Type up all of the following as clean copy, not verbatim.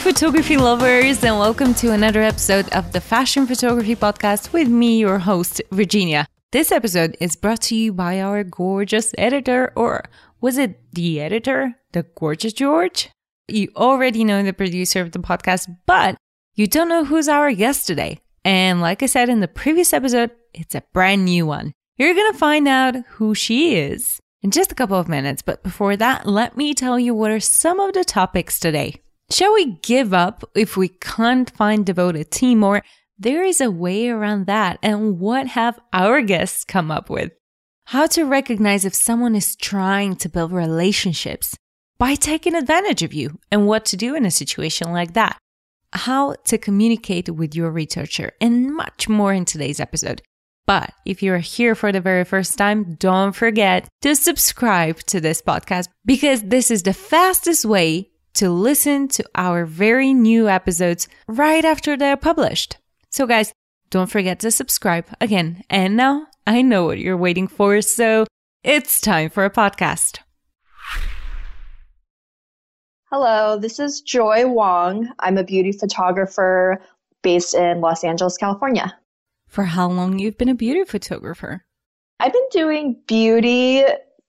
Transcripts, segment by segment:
photography lovers, and welcome to another episode of the Fashion Photography Podcast with me, your host, Virginia. This episode is brought to you by our gorgeous editor, or was it the editor? The gorgeous George? You already know the producer of the podcast, but you don't know who's our guest today. And like I said in the previous episode, it's a brand new one. You're going to find out who she is in just a couple of minutes. But before that, let me tell you what are some of the topics today. Shall we give up if we can't find devoted team, or there is a way around that? And what have our guests come up with? How to recognize if someone is trying to build relationships by taking advantage of you, and what to do in a situation like that. How to communicate with your researcher, and much more in today's episode. But if you're here for the very first time, don't forget to subscribe to this podcast, because this is the fastest way to listen to our very new episodes right after they're published. So guys, don't forget to subscribe again. And now I know what you're waiting for, so it's time for a podcast. Hello, this is Joy Wong. I'm a beauty photographer based in Los Angeles, California. For how long you've been a beauty photographer? I've been doing beauty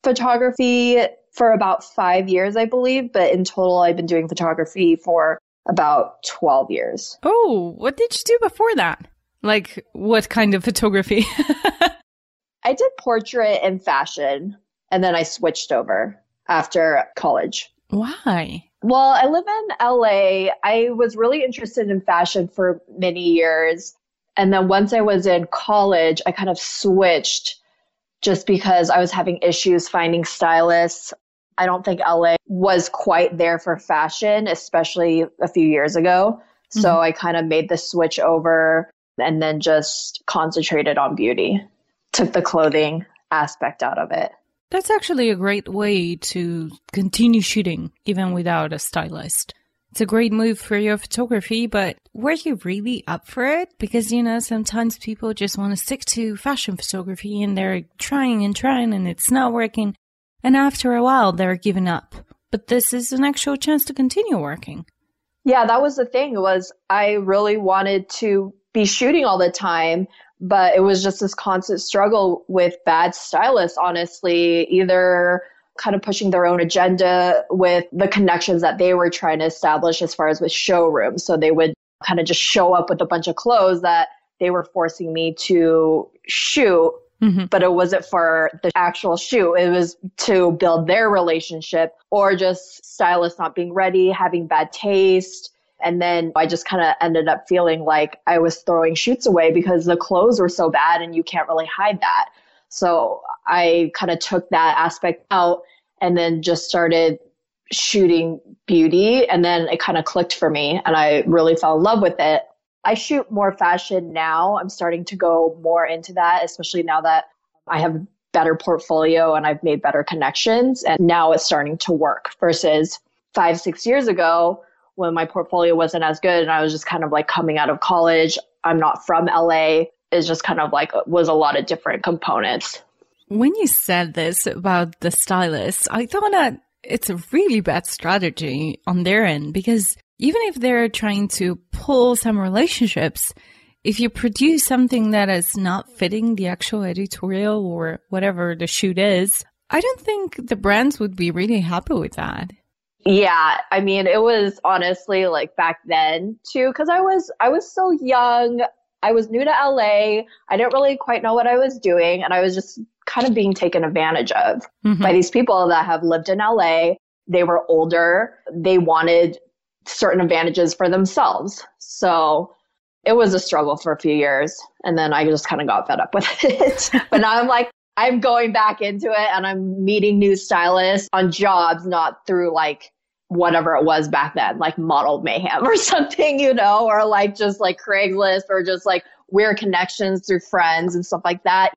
photography for about 5 years, I believe. But in total, I've been doing photography for about 12 years. Oh, what did you do before that? Like, what kind of photography? I did portrait and fashion, and then I switched over after college. Why? Well, I live in LA. I was really interested in fashion for many years. And then once I was in college, I kind of switched just because I was having issues finding stylists. I don't think LA was quite there for fashion, especially a few years ago. So I kind of made the switch over and then just concentrated on beauty, took the clothing aspect out of it. That's actually a great way to continue shooting, even without a stylist. It's a great move for your photography, but were you really up for it? Because, you know, sometimes people just want to stick to fashion photography and they're trying and it's not working. And after a while, they're giving up. But this is an actual chance to continue working. Yeah, that was the thing, was I really wanted to be shooting all the time. But it was just this constant struggle with bad stylists, honestly, either kind of pushing their own agenda with the connections that they were trying to establish as far as with showrooms. So they would kind of just show up with a bunch of clothes that they were forcing me to shoot, but it wasn't for the actual shoot. It was to build their relationship, or just stylists not being ready, having bad taste. And then I just kind of ended up feeling like I was throwing shoots away because the clothes were so bad and you can't really hide that. So I kind of took that aspect out and then just started shooting beauty. And then it kind of clicked for me and I really fell in love with it. I shoot more fashion now. I'm starting to go more into that, especially now that I have a better portfolio and I've made better connections. And now it's starting to work versus 5-6 years ago, when my portfolio wasn't as good and I was just kind of like coming out of college. I'm not from LA. It's just kind of like was a lot of different components. When you said this about the stylists, I thought that it's a really bad strategy on their end, because even if they're trying to pull some relationships, if you produce something that is not fitting the actual editorial or whatever the shoot is, I don't think the brands would be really happy with that. Yeah, I mean, it was honestly like back then too, because I was still young. I was new to LA. I didn't really quite know what I was doing. And I was just kind of being taken advantage of by these people that have lived in LA. They were older. They wanted certain advantages for themselves. So it was a struggle for a few years. And then I just kind of got fed up with it. But now I'm like, I'm going back into it and I'm meeting new stylists on jobs, not through like whatever it was back then, like Model Mayhem or something, you know, or like just like Craigslist or just like weird connections through friends and stuff like that.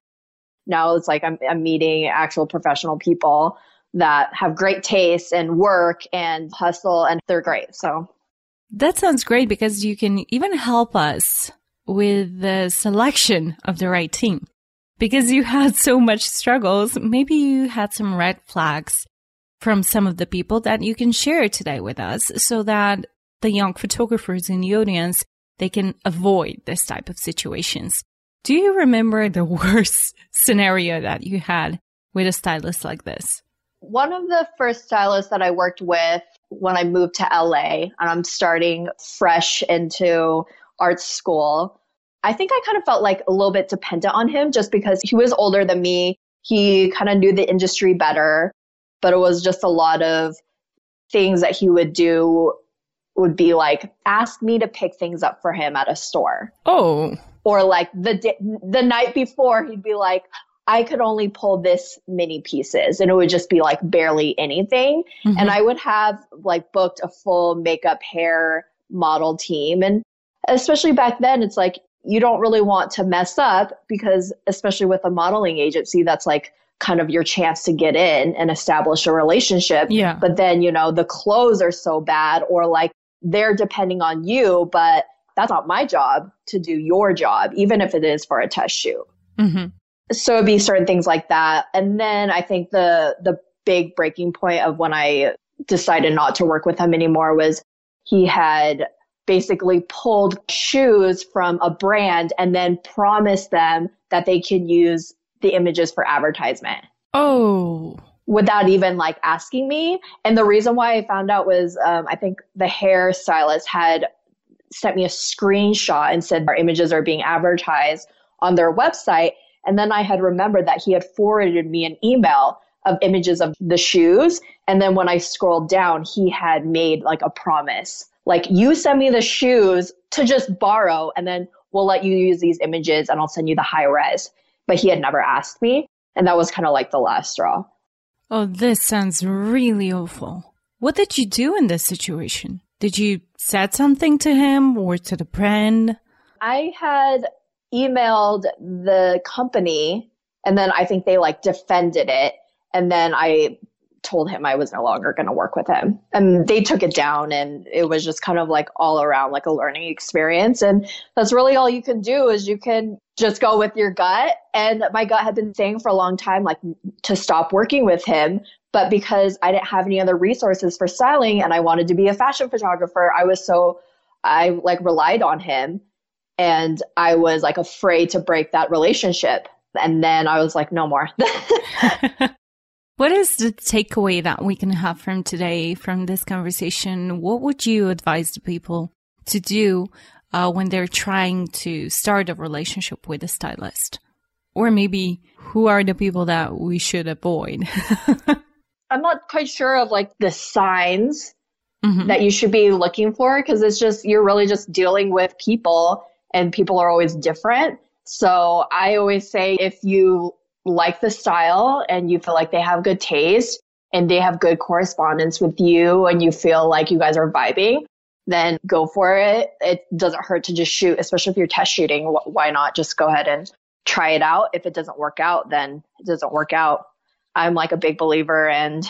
Now it's like I'm meeting actual professional people that have great taste and work and hustle, and they're great. So that sounds great, because you can even help us with the selection of the right team. Because you had so much struggles, maybe you had some red flags from some of the people that you can share today with us, so that the young photographers in the audience, they can avoid this type of situations. Do you remember the worst scenario that you had with a stylist like this? One of the first stylists that I worked with when I moved to LA, and I'm starting fresh into art school, I think I kind of felt like a little bit dependent on him just because he was older than me. He kind of knew the industry better, but it was just a lot of things that he would do would be like, ask me to pick things up for him at a store. Oh. Or like the night before, he'd be like, I could only pull this many pieces, and it would just be like barely anything. Mm-hmm. And I would have like booked a full makeup, hair, model team. And especially back then, it's like, you don't really want to mess up because especially with a modeling agency, that's like kind of your chance to get in and establish a relationship. Yeah. But then, you know, the clothes are so bad or like they're depending on you, but that's not my job to do your job, even if it is for a test shoot. Mm-hmm. So it'd be certain things like that. And then I think the big breaking point of when I decided not to work with him anymore was he had basically pulled shoes from a brand and then promised them that they could use the images for advertisement. Oh. Without even like asking me. And the reason why I found out was I think the hairstylist had sent me a screenshot and said our images are being advertised on their website. And then I had remembered that he had forwarded me an email of images of the shoes. And then when I scrolled down, he had made like a promise. Like, you send me the shoes to just borrow, and then we'll let you use these images and I'll send you the high res. But he had never asked me. And that was kind of like the last straw. Oh, this sounds really awful. What did you do in this situation? Did you said something to him or to the brand? I had emailed the company and then I think they like defended it. And then I told him I was no longer going to work with him. And they took it down and it was just kind of like all around like a learning experience. And that's really all you can do is you can just go with your gut. And my gut had been saying for a long time, like to stop working with him. But because I didn't have any other resources for styling and I wanted to be a fashion photographer, I like relied on him and I was like afraid to break that relationship. And then I was like, no more. What is the takeaway that we can have from today, from this conversation? What would you advise the people to do when they're trying to start a relationship with a stylist? Or maybe who are the people that we should avoid? I'm not quite sure of like the signs mm-hmm. that you should be looking for because it's just, you're really just dealing with people and people are always different. So I always say if you like the style and you feel like they have good taste and they have good correspondence with you and you feel like you guys are vibing, then go for it. It doesn't hurt to just shoot, especially if you're test shooting. Why not just go ahead and try it out? If it doesn't work out, then it doesn't work out. I'm like a big believer in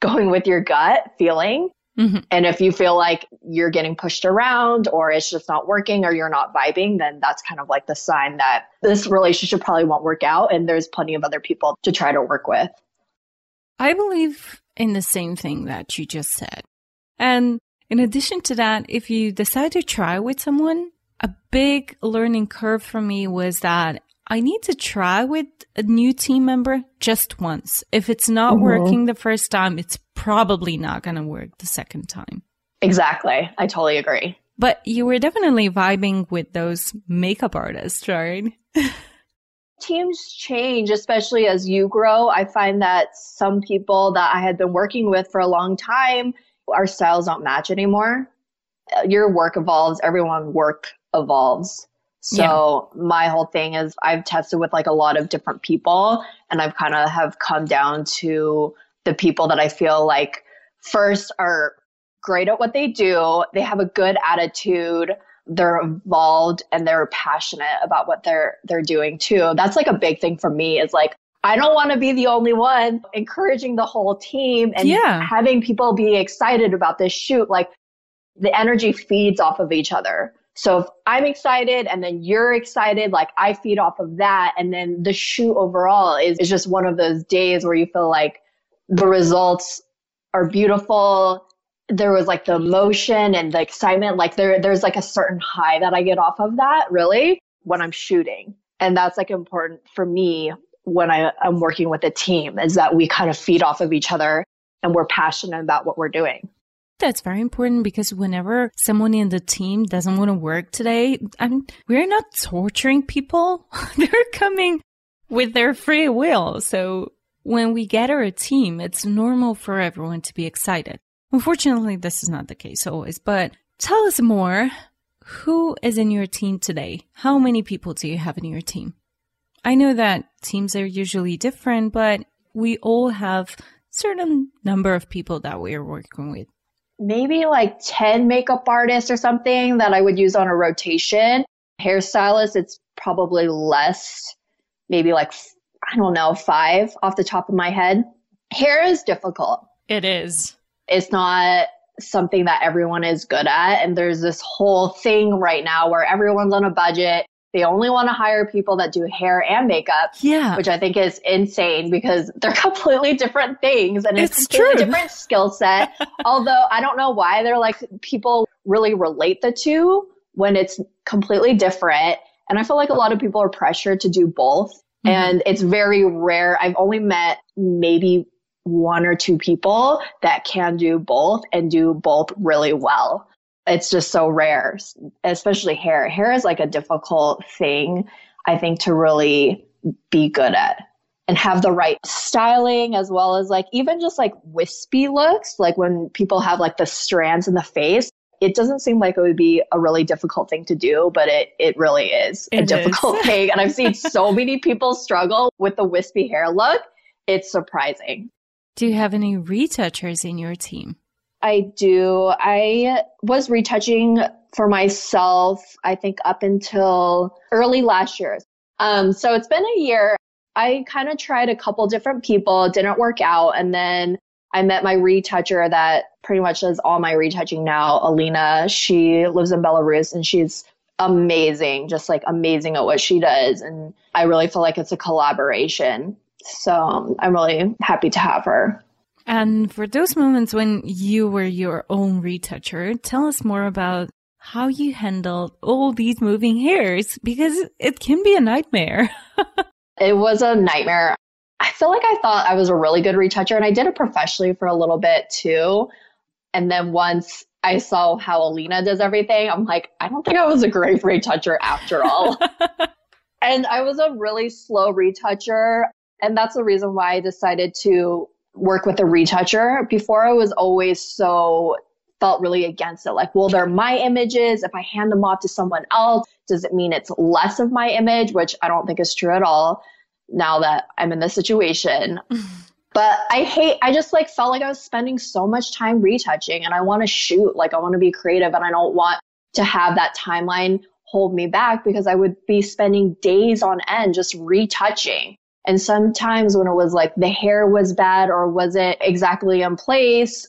going with your gut feeling. Mm-hmm. And if you feel like you're getting pushed around or it's just not working or you're not vibing, then that's kind of like the sign that this relationship probably won't work out. And there's plenty of other people to try to work with. I believe in the same thing that you just said. And in addition to that, if you decide to try with someone, a big learning curve for me was that I need to try with a new team member just once. If it's not mm-hmm. working the first time, it's probably not going to work the second time. Exactly. I totally agree. But you were definitely vibing with those makeup artists, right? Teams change, especially as you grow. I find that some people that I had been working with for a long time, our styles don't match anymore. Your work evolves. Everyone's work evolves. So yeah. My whole thing is I've tested with like a lot of different people and I've kind of have come down to the people that I feel like first are great at what they do. They have a good attitude. They're involved and they're passionate about what they're doing too. That's like a big thing for me is like, I don't want to be the only one encouraging the whole team and having people be excited about this shoot. Like the energy feeds off of each other. So if I'm excited and then you're excited, like I feed off of that. And then the shoot overall is just one of those days where you feel like the results are beautiful. there was like the emotion and the excitement. Like there's like a certain high that I get off of that really when I'm shooting. And that's like important for me when I'm working with a team, is that we kind of feed off of each other and we're passionate about what we're doing. That's very important, because whenever someone in the team doesn't want to work today, we're not torturing people. They're coming with their free will. So when we gather a team, it's normal for everyone to be excited. Unfortunately, this is not the case always, but tell us more. Who is in your team today? How many people do you have in your team? I know that teams are usually different, but we all have a certain number of people that we are working with. Maybe like 10 makeup artists or something that I would use on a rotation. Hairstylists, it's probably less, maybe like, I don't know, 5 off the top of my head. Hair is difficult. It is. It's not something that everyone is good at. And there's this whole thing right now where everyone's on a budget. They only want to hire people that do hair and makeup, which I think is insane, because they're completely different things and it's completely different skill set. Although I don't know why they're like, people really relate the two when it's completely different. And I feel like a lot of people are pressured to do both. Mm-hmm. And it's very rare. I've only met maybe 1 or 2 people that can do both and do both really well. It's just so rare, especially hair. Hair is like a difficult thing, I think, to really be good at and have the right styling, as well as like even just like wispy looks. Like when people have like the strands in the face, it doesn't seem like it would be a really difficult thing to do, but it really is a difficult thing. And I've seen so many people struggle with the wispy hair look. It's surprising. Do you have any retouchers in your team? I do. I was retouching for myself, I think, up until early last year. So it's been a year. I kind of tried a couple different people. It didn't work out. And then I met my retoucher that pretty much does all my retouching now, Alina. She lives in Belarus and she's amazing, just like amazing at what she does. And I really feel like it's a collaboration. So I'm really happy to have her. And for those moments when you were your own retoucher, tell us more about how you handled all these moving hairs, because it can be a nightmare. It was a nightmare. I feel like I thought I was a really good retoucher, and I did it professionally for a little bit too. And then once I saw how Alina does everything, I'm like, I don't think I was a great retoucher after all. And I was a really slow retoucher. And that's the reason why I decided to work with a retoucher. Before, I was always felt really against it. Like, well, they're my images. If I hand them off to someone else, does it mean it's less of my image? Which I don't think is true at all now that I'm in this situation. But I just like felt like I was spending so much time retouching, and I want to shoot. Like, I want to be creative, and I don't want to have that timeline hold me back, because I would be spending days on end just retouching. And sometimes when it was like the hair was bad or wasn't exactly in place,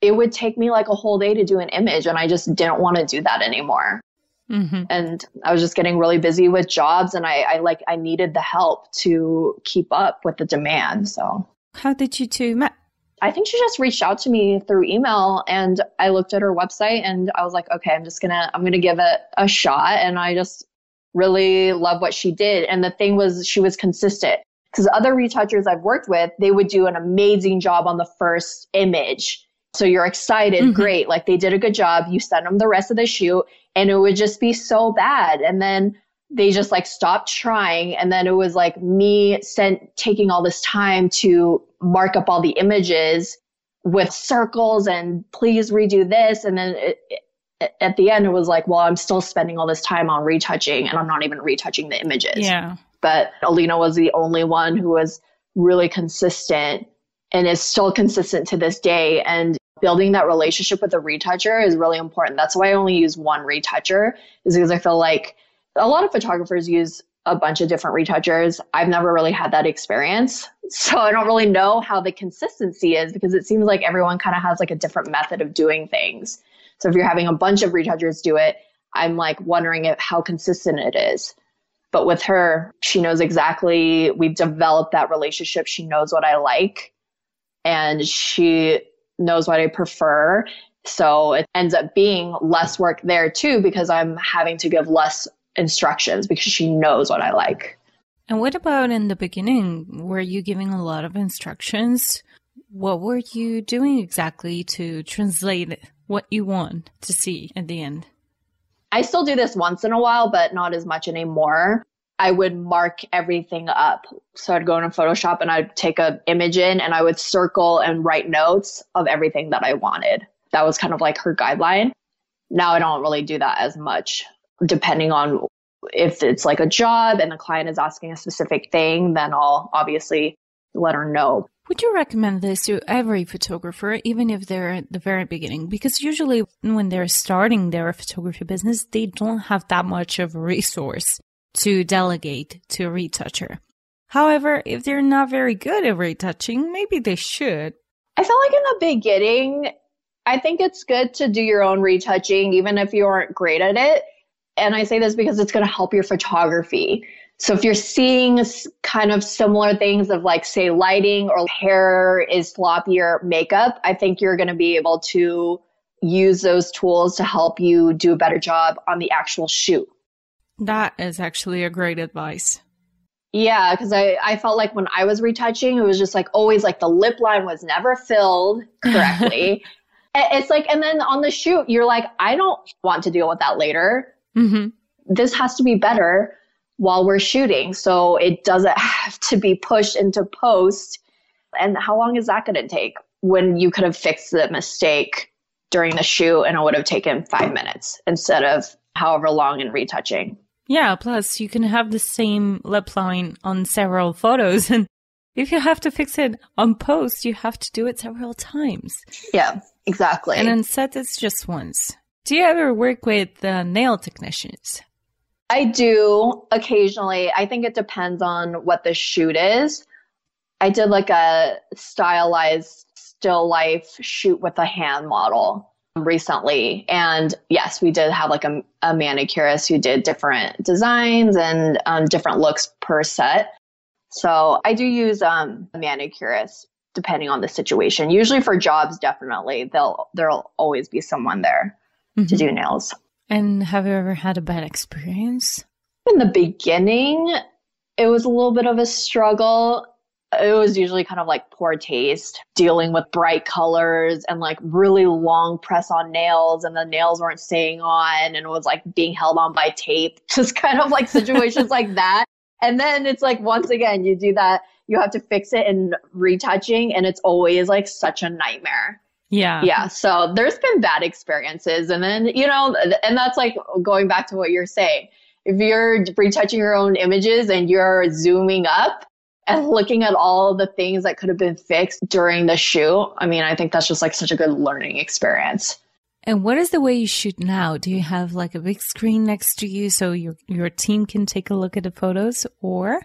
it would take me like a whole day to do an image. And I just didn't want to do that anymore. Mm-hmm. And I was just getting really busy with jobs, and I needed the help to keep up with the demand. So how did you two met? I think she just reached out to me through email, and I looked at her website and I was like, okay, I'm going to give it a shot. And I just really love what she did. And the thing was, she was consistent. Because other retouchers I've worked with, they would do an amazing job on the first image. So you're excited, mm-hmm. Great, like they did a good job. You send them the rest of the shoot and it would just be so bad. And then they just like stopped trying. And then it was like me taking all this time to mark up all the images with circles and please redo this. And then at the end it was like, well, I'm still spending all this time on retouching and I'm not even retouching the images. Yeah. But Alina was the only one who was really consistent and is still consistent to this day. And building that relationship with a retoucher is really important. That's why I only use one retoucher, is because I feel like a lot of photographers use a bunch of different retouchers. I've never really had that experience. So I don't really know how the consistency is, because it seems like everyone kind of has like a different method of doing things. So if you're having a bunch of retouchers do it, I'm like wondering how consistent it is. But with her, she knows exactly, we've developed that relationship. She knows what I like and she knows what I prefer. So it ends up being less work there too, because I'm having to give less instructions because she knows what I like. And what about in the beginning? Were you giving a lot of instructions? What were you doing exactly to translate what you want to see at the end? I still do this once in a while, but not as much anymore. I would mark everything up. So I'd go into Photoshop and I'd take an image in and I would circle and write notes of everything that I wanted. That was kind of like her guideline. Now I don't really do that as much, depending on if it's like a job and the client is asking a specific thing, then I'll obviously let her know. Would you recommend this to every photographer, even if they're at the very beginning? Because usually when they're starting their photography business, they don't have that much of a resource to delegate to a retoucher. However, if they're not very good at retouching, maybe they should. I feel like in the beginning, I think it's good to do your own retouching, even if you aren't great at it. And I say this because it's going to help your photography. So if you're seeing kind of similar things of like, say, lighting or hair is floppier makeup, I think you're going to be able to use those tools to help you do a better job on the actual shoot. That is actually a great advice. Yeah, because I felt like when I was retouching, it was just like always like the lip line was never filled correctly. It's like, and then on the shoot, you're like, I don't want to deal with that later. Mm-hmm. This has to be better while we're shooting. So it doesn't have to be pushed into post. And how long is that going to take when you could have fixed the mistake during the shoot and it would have taken 5 minutes instead of however long in retouching? Yeah. Plus you can have the same lip line on several photos. And if you have to fix it on post, you have to do it several times. Yeah, exactly. And on set, it's just once. Do you ever work with nail technicians? I do occasionally. I think it depends on what the shoot is. I did like a stylized still life shoot with a hand model recently. And yes, we did have like a manicurist who did different designs and different looks per set. So I do use manicurists depending on the situation. Usually for jobs, definitely, there'll always be someone there. Mm-hmm. To do nails. And have you ever had a bad experience? In the beginning, it was a little bit of a struggle. It was usually kind of like poor taste, dealing with bright colors and like really long press on nails, and the nails weren't staying on, and it was like being held on by tape, just kind of like situations like that. And then it's like, once again, you do that, you have to fix it in retouching, and it's always like such a nightmare. Yeah. Yeah. So there's been bad experiences. And then, you know, and that's like going back to what you're saying. If you're retouching your own images and you're zooming up and looking at all the things that could have been fixed during the shoot, I mean, I think that's just like such a good learning experience. And what is the way you shoot now? Do you have like a big screen next to you so your team can take a look at the photos, or?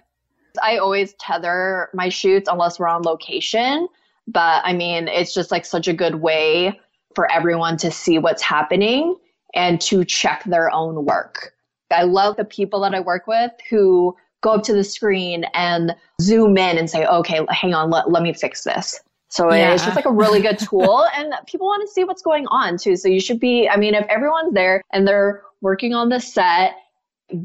I always tether my shoots unless we're on location. But I mean, it's just like such a good way for everyone to see what's happening and to check their own work. I love the people that I work with who go up to the screen and zoom in and say, okay, hang on, let me fix this. So yeah. It's just like a really good tool, and people want to see what's going on too. So you should be, I mean, if everyone's there and they're working on the set,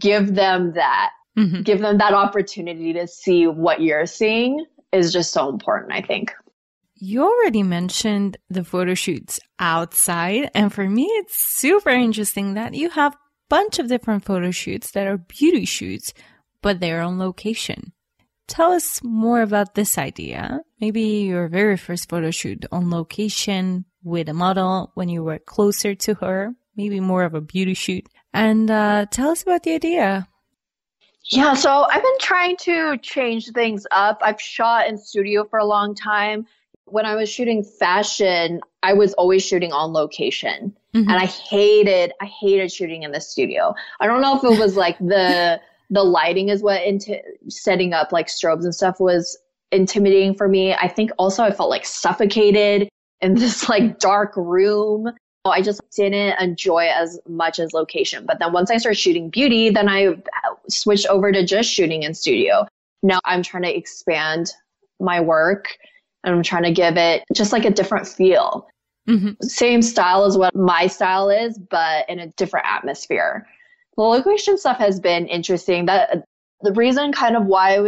give them that. Mm-hmm. Give them that opportunity to see what you're seeing is just so important, I think. You already mentioned the photo shoots outside, and for me, it's super interesting that you have a bunch of different photo shoots that are beauty shoots, but they're on location. Tell us more about this idea. Maybe your very first photo shoot on location with a model when you were closer to her, maybe more of a beauty shoot. And tell us about the idea. Yeah, so I've been trying to change things up. I've shot in studio for a long time. When I was shooting fashion, I was always shooting on location. Mm-hmm. And I hated shooting in the studio. I don't know if it was like the lighting is what into setting up like strobes and stuff was intimidating for me. I think also I felt like suffocated in this like dark room. I just didn't enjoy as much as location. But then once I started shooting beauty, then I switched over to just shooting in studio. Now I'm trying to expand my work. And I'm trying to give it just like a different feel. Mm-hmm. Same style as what my style is, but in a different atmosphere. The location stuff has been interesting. That the reason kind of why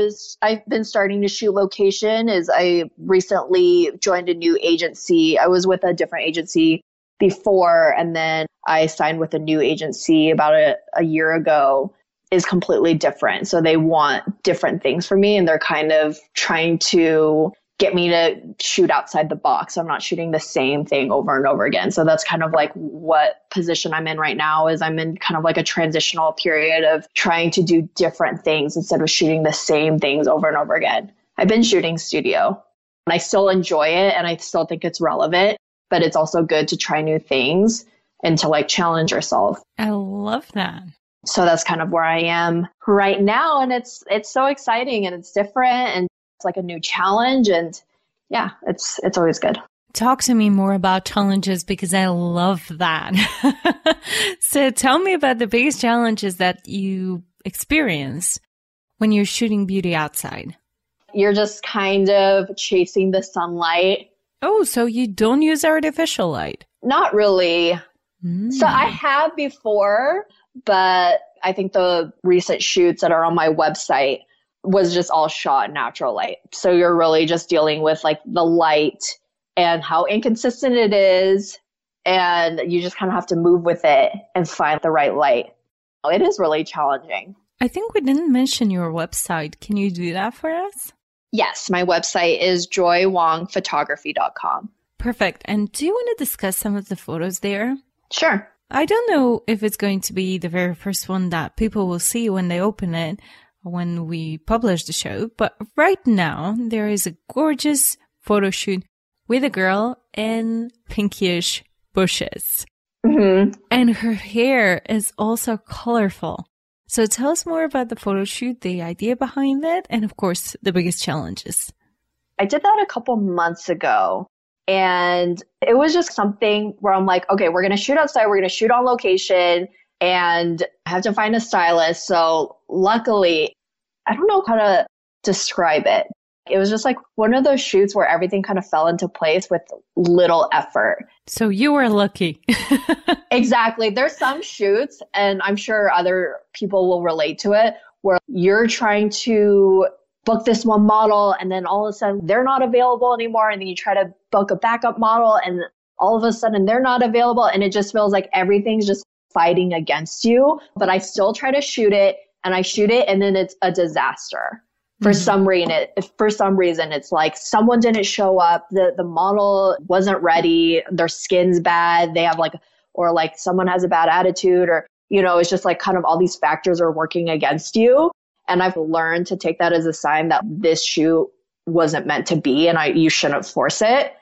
I've been starting to shoot location is I recently joined a new agency. I was with a different agency before, and then I signed with a new agency about a year ago. Is completely different. So they want different things from me, and they're kind of trying to get me to shoot outside the box. I'm not shooting the same thing over and over again. So that's kind of like what position I'm in right now. Is I'm in kind of like a transitional period of trying to do different things instead of shooting the same things over and over again. I've been shooting studio and I still enjoy it and I still think it's relevant, but it's also good to try new things and to like challenge yourself. I love that. So that's kind of where I am right now. And it's so exciting and it's different and it's like a new challenge. And yeah, it's always good. Talk to me more about challenges, because I love that. So tell me about the biggest challenges that you experience when you're shooting beauty outside. You're just kind of chasing the sunlight. Oh, so you don't use artificial light? Not really. Mm. So I have before, but I think the recent shoots that are on my website was just all shot in natural light. So you're really just dealing with like the light and how inconsistent it is. And you just kind of have to move with it and find the right light. It is really challenging. I think we didn't mention your website. Can you do that for us? Yes. My website is joywongphotography.com. Perfect. And do you want to discuss some of the photos there? Sure. I don't know if it's going to be the very first one that people will see when they open it, when we publish the show. But right now, there is a gorgeous photo shoot with a girl in pinkish bushes. Mm-hmm. And her hair is also colorful. So tell us more about the photo shoot, the idea behind it, and of course, the biggest challenges. I did that a couple months ago. And it was just something where I'm like, okay, we're going to shoot outside. We're going to shoot on location and I have to find a stylist. So luckily, I don't know how to describe it. It was just like one of those shoots where everything kind of fell into place with little effort. So you were lucky. Exactly. There's some shoots, and I'm sure other people will relate to it, where you're trying to book this one model, and then all of a sudden they're not available anymore. And then you try to book a backup model, and all of a sudden they're not available. And it just feels like everything's just fighting against you. But I still try to shoot it, and I shoot it, and then it's a disaster. For mm-hmm. For some reason, it's like someone didn't show up. The model wasn't ready. Their skin's bad. They have or someone has a bad attitude, or, you know, it's just like kind of all these factors are working against you. And I've learned to take that as a sign that this shoot wasn't meant to be, and you shouldn't force it,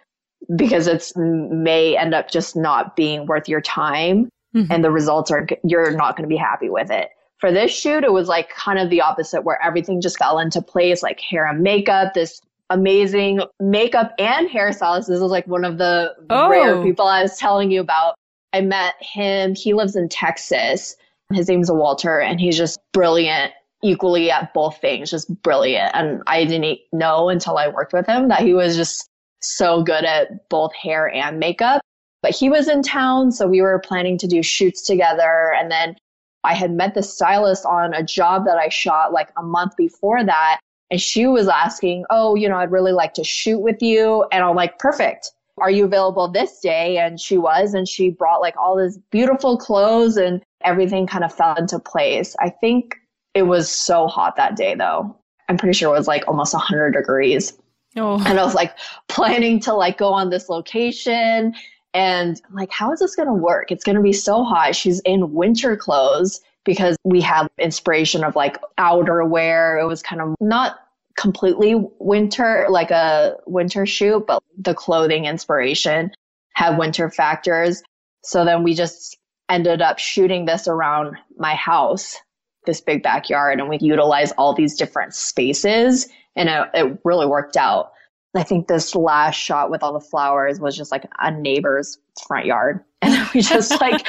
because it may end up just not being worth your time. Mm-hmm. And the results you're not going to be happy with it. For this shoot, it was like kind of the opposite, where everything just fell into place, like hair and makeup, this amazing makeup and hairstylist. This was like one of the rare people I was telling you about. I met him. He lives in Texas. His name's Walter, and he's just brilliant. Equally at both things, just brilliant. And I didn't know until I worked with him that he was just so good at both hair and makeup. But he was in town, so we were planning to do shoots together. And then I had met the stylist on a job that I shot like a month before that. And she was asking, I'd really like to shoot with you. And I'm like, perfect. Are you available this day? And she was, and she brought like all this beautiful clothes, and everything kind of fell into place. I think it was so hot that day, though. I'm pretty sure it was like almost 100 degrees. Oh. And I was like planning to like go on this location, and I'm like, how is this going to work? It's going to be so hot. She's in winter clothes, because we have inspiration of like outerwear. It was kind of not completely winter, like a winter shoot, but the clothing inspiration had winter factors. So then we just ended up shooting this around my house, this big backyard, and we utilize all these different spaces, and it really worked out. I think this last shot with all the flowers was just like a neighbor's front yard, and we just like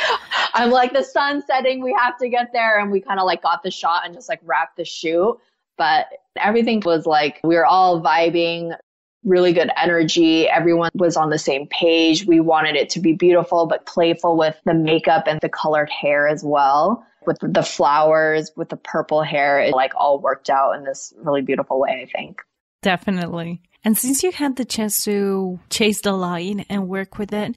I'm like, the sun's setting, we have to get there, and we kind of like got the shot and just like wrapped the shoot. But everything was like, we were all vibing. really good energy. Everyone was on the same page. We wanted it to be beautiful, but playful with the makeup and the colored hair as well, with the flowers, with the purple hair. It like all worked out in this really beautiful way, I think. Definitely. And since you had the chance to chase the line and work with it,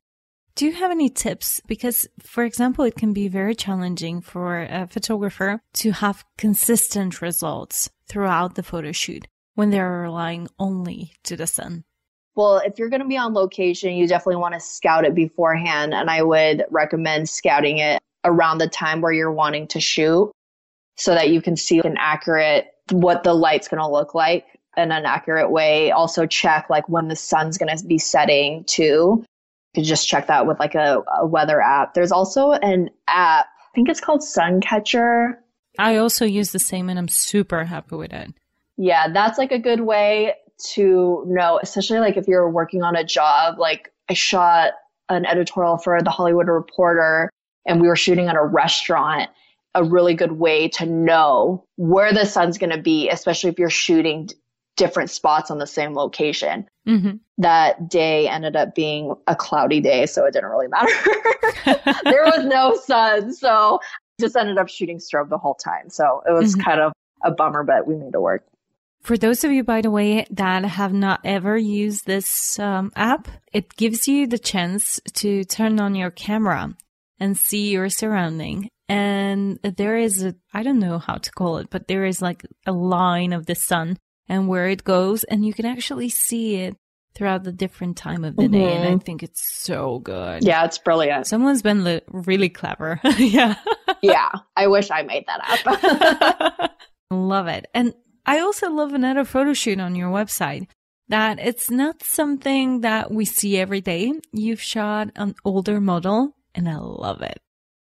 do you have any tips? Because, for example, it can be very challenging for a photographer to have consistent results throughout the photo shoot when they're relying only to the sun. Well, if you're going to be on location, you definitely want to scout it beforehand. And I would recommend scouting it around the time where you're wanting to shoot so that you can see an accurate, what the light's going to look like in an accurate way. Also check like when the sun's going to be setting too. You could just check that with like a weather app. There's also an app, I think it's called Suncatcher. I also use the same and I'm super happy with it. Yeah, that's like a good way to know, especially like if you're working on a job. Like I shot an editorial for the Hollywood Reporter and we were shooting at a restaurant. A really good way to know where the sun's going to be, especially if you're shooting different spots on the same location. Mm-hmm. That day ended up being a cloudy day, so it didn't really matter. There was no sun, so I just ended up shooting strobe the whole time. So it was kind of a bummer, but we made it work. For those of you, by the way, that have not ever used this app, it gives you the chance to turn on your camera and see your surrounding. And there is a, I don't know how to call it, but there is like a line of the sun and where it goes, and you can actually see it throughout the different time of the day. And I think it's so good. Yeah, it's brilliant. Someone's been really clever. Yeah. Yeah. I wish I made that up. Love it. And I also love another photo shoot on your website that it's not something that we see every day. You've shot an older model, and I love it.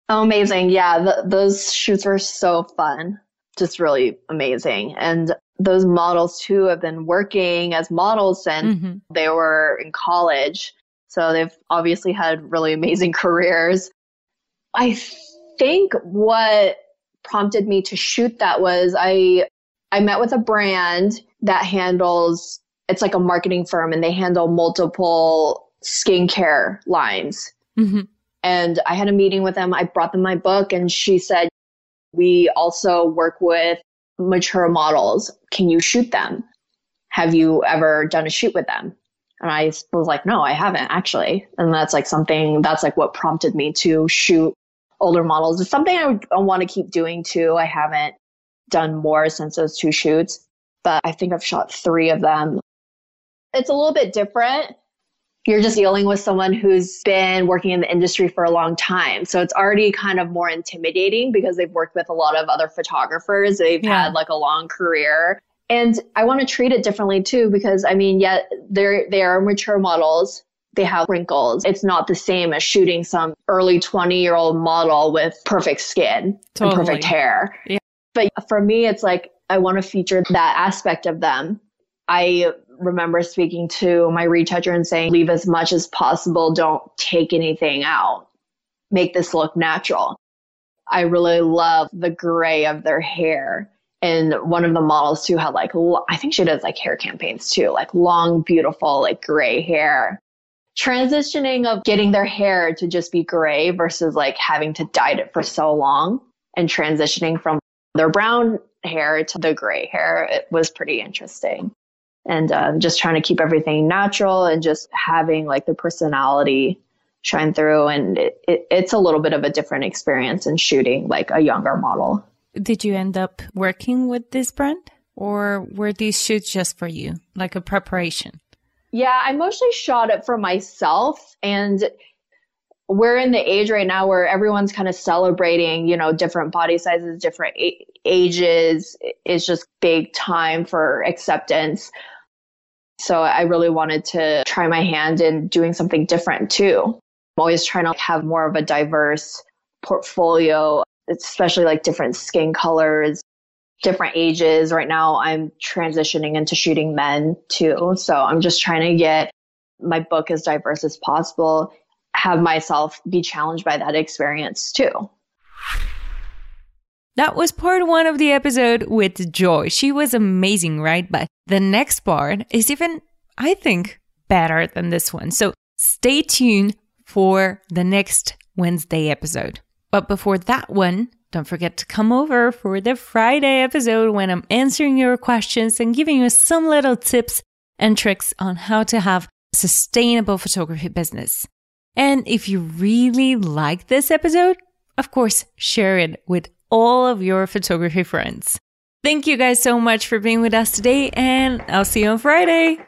Oh, amazing. Yeah. Those shoots were so fun. Just really amazing. And those models too have been working as models since they were in college. So they've obviously had really amazing careers. I think what prompted me to shoot that was I met with a brand that handles, it's like a marketing firm and they handle multiple skincare lines. Mm-hmm. And I had a meeting with them. I brought them my book and she said, we also work with mature models. Can you shoot them? Have you ever done a shoot with them? And I was like, no, I haven't actually. And that's like something, that's like what prompted me to shoot older models. It's something I want to keep doing too. I haven't done more since those two shoots, but I think I've shot 3 of them. It's a little bit different. You're just dealing with someone who's been working in the industry for a long time. So it's already kind of more intimidating because they've worked with a lot of other photographers. They've had like a long career. And I want to treat it differently too, because I mean, they are mature models. They have wrinkles. It's not the same as shooting some early 20-year-old model with perfect skin and perfect hair. Yeah. But for me, it's like, I want to feature that aspect of them. I remember speaking to my retoucher and saying, leave as much as possible. Don't take anything out. Make this look natural. I really love the gray of their hair. And one of the models too had like, I think she does like hair campaigns too, like long, beautiful, like gray hair. Transitioning of getting their hair to just be gray versus like having to dye it for so long and transitioning from their brown hair to the gray hair. It was pretty interesting. And just trying to keep everything natural and just having like the personality shine through. And it's a little bit of a different experience in shooting like a younger model. Did you end up working with this brand or were these shoots just for you, like a preparation? Yeah, I mostly shot it for myself. And we're in the age right now where everyone's kind of celebrating, you know, different body sizes, different ages. It's just big time for acceptance. So I really wanted to try my hand in doing something different too. I'm always trying to have more of a diverse portfolio, especially like different skin colors, different ages. Right now I'm transitioning into shooting men too. So I'm just trying to get my book as diverse as possible, have myself be challenged by that experience too. That was part 1 of the episode with Joy. She was amazing, right? But the next part is even I think, better than this one. So stay tuned for the next Wednesday episode. But before that one, don't forget to come over for the Friday episode when I'm answering your questions and giving you some little tips and tricks on how to have a sustainable photography business. And if you really like this episode, of course, share it with all of your photography friends. Thank you guys so much for being with us today, and I'll see you on Friday.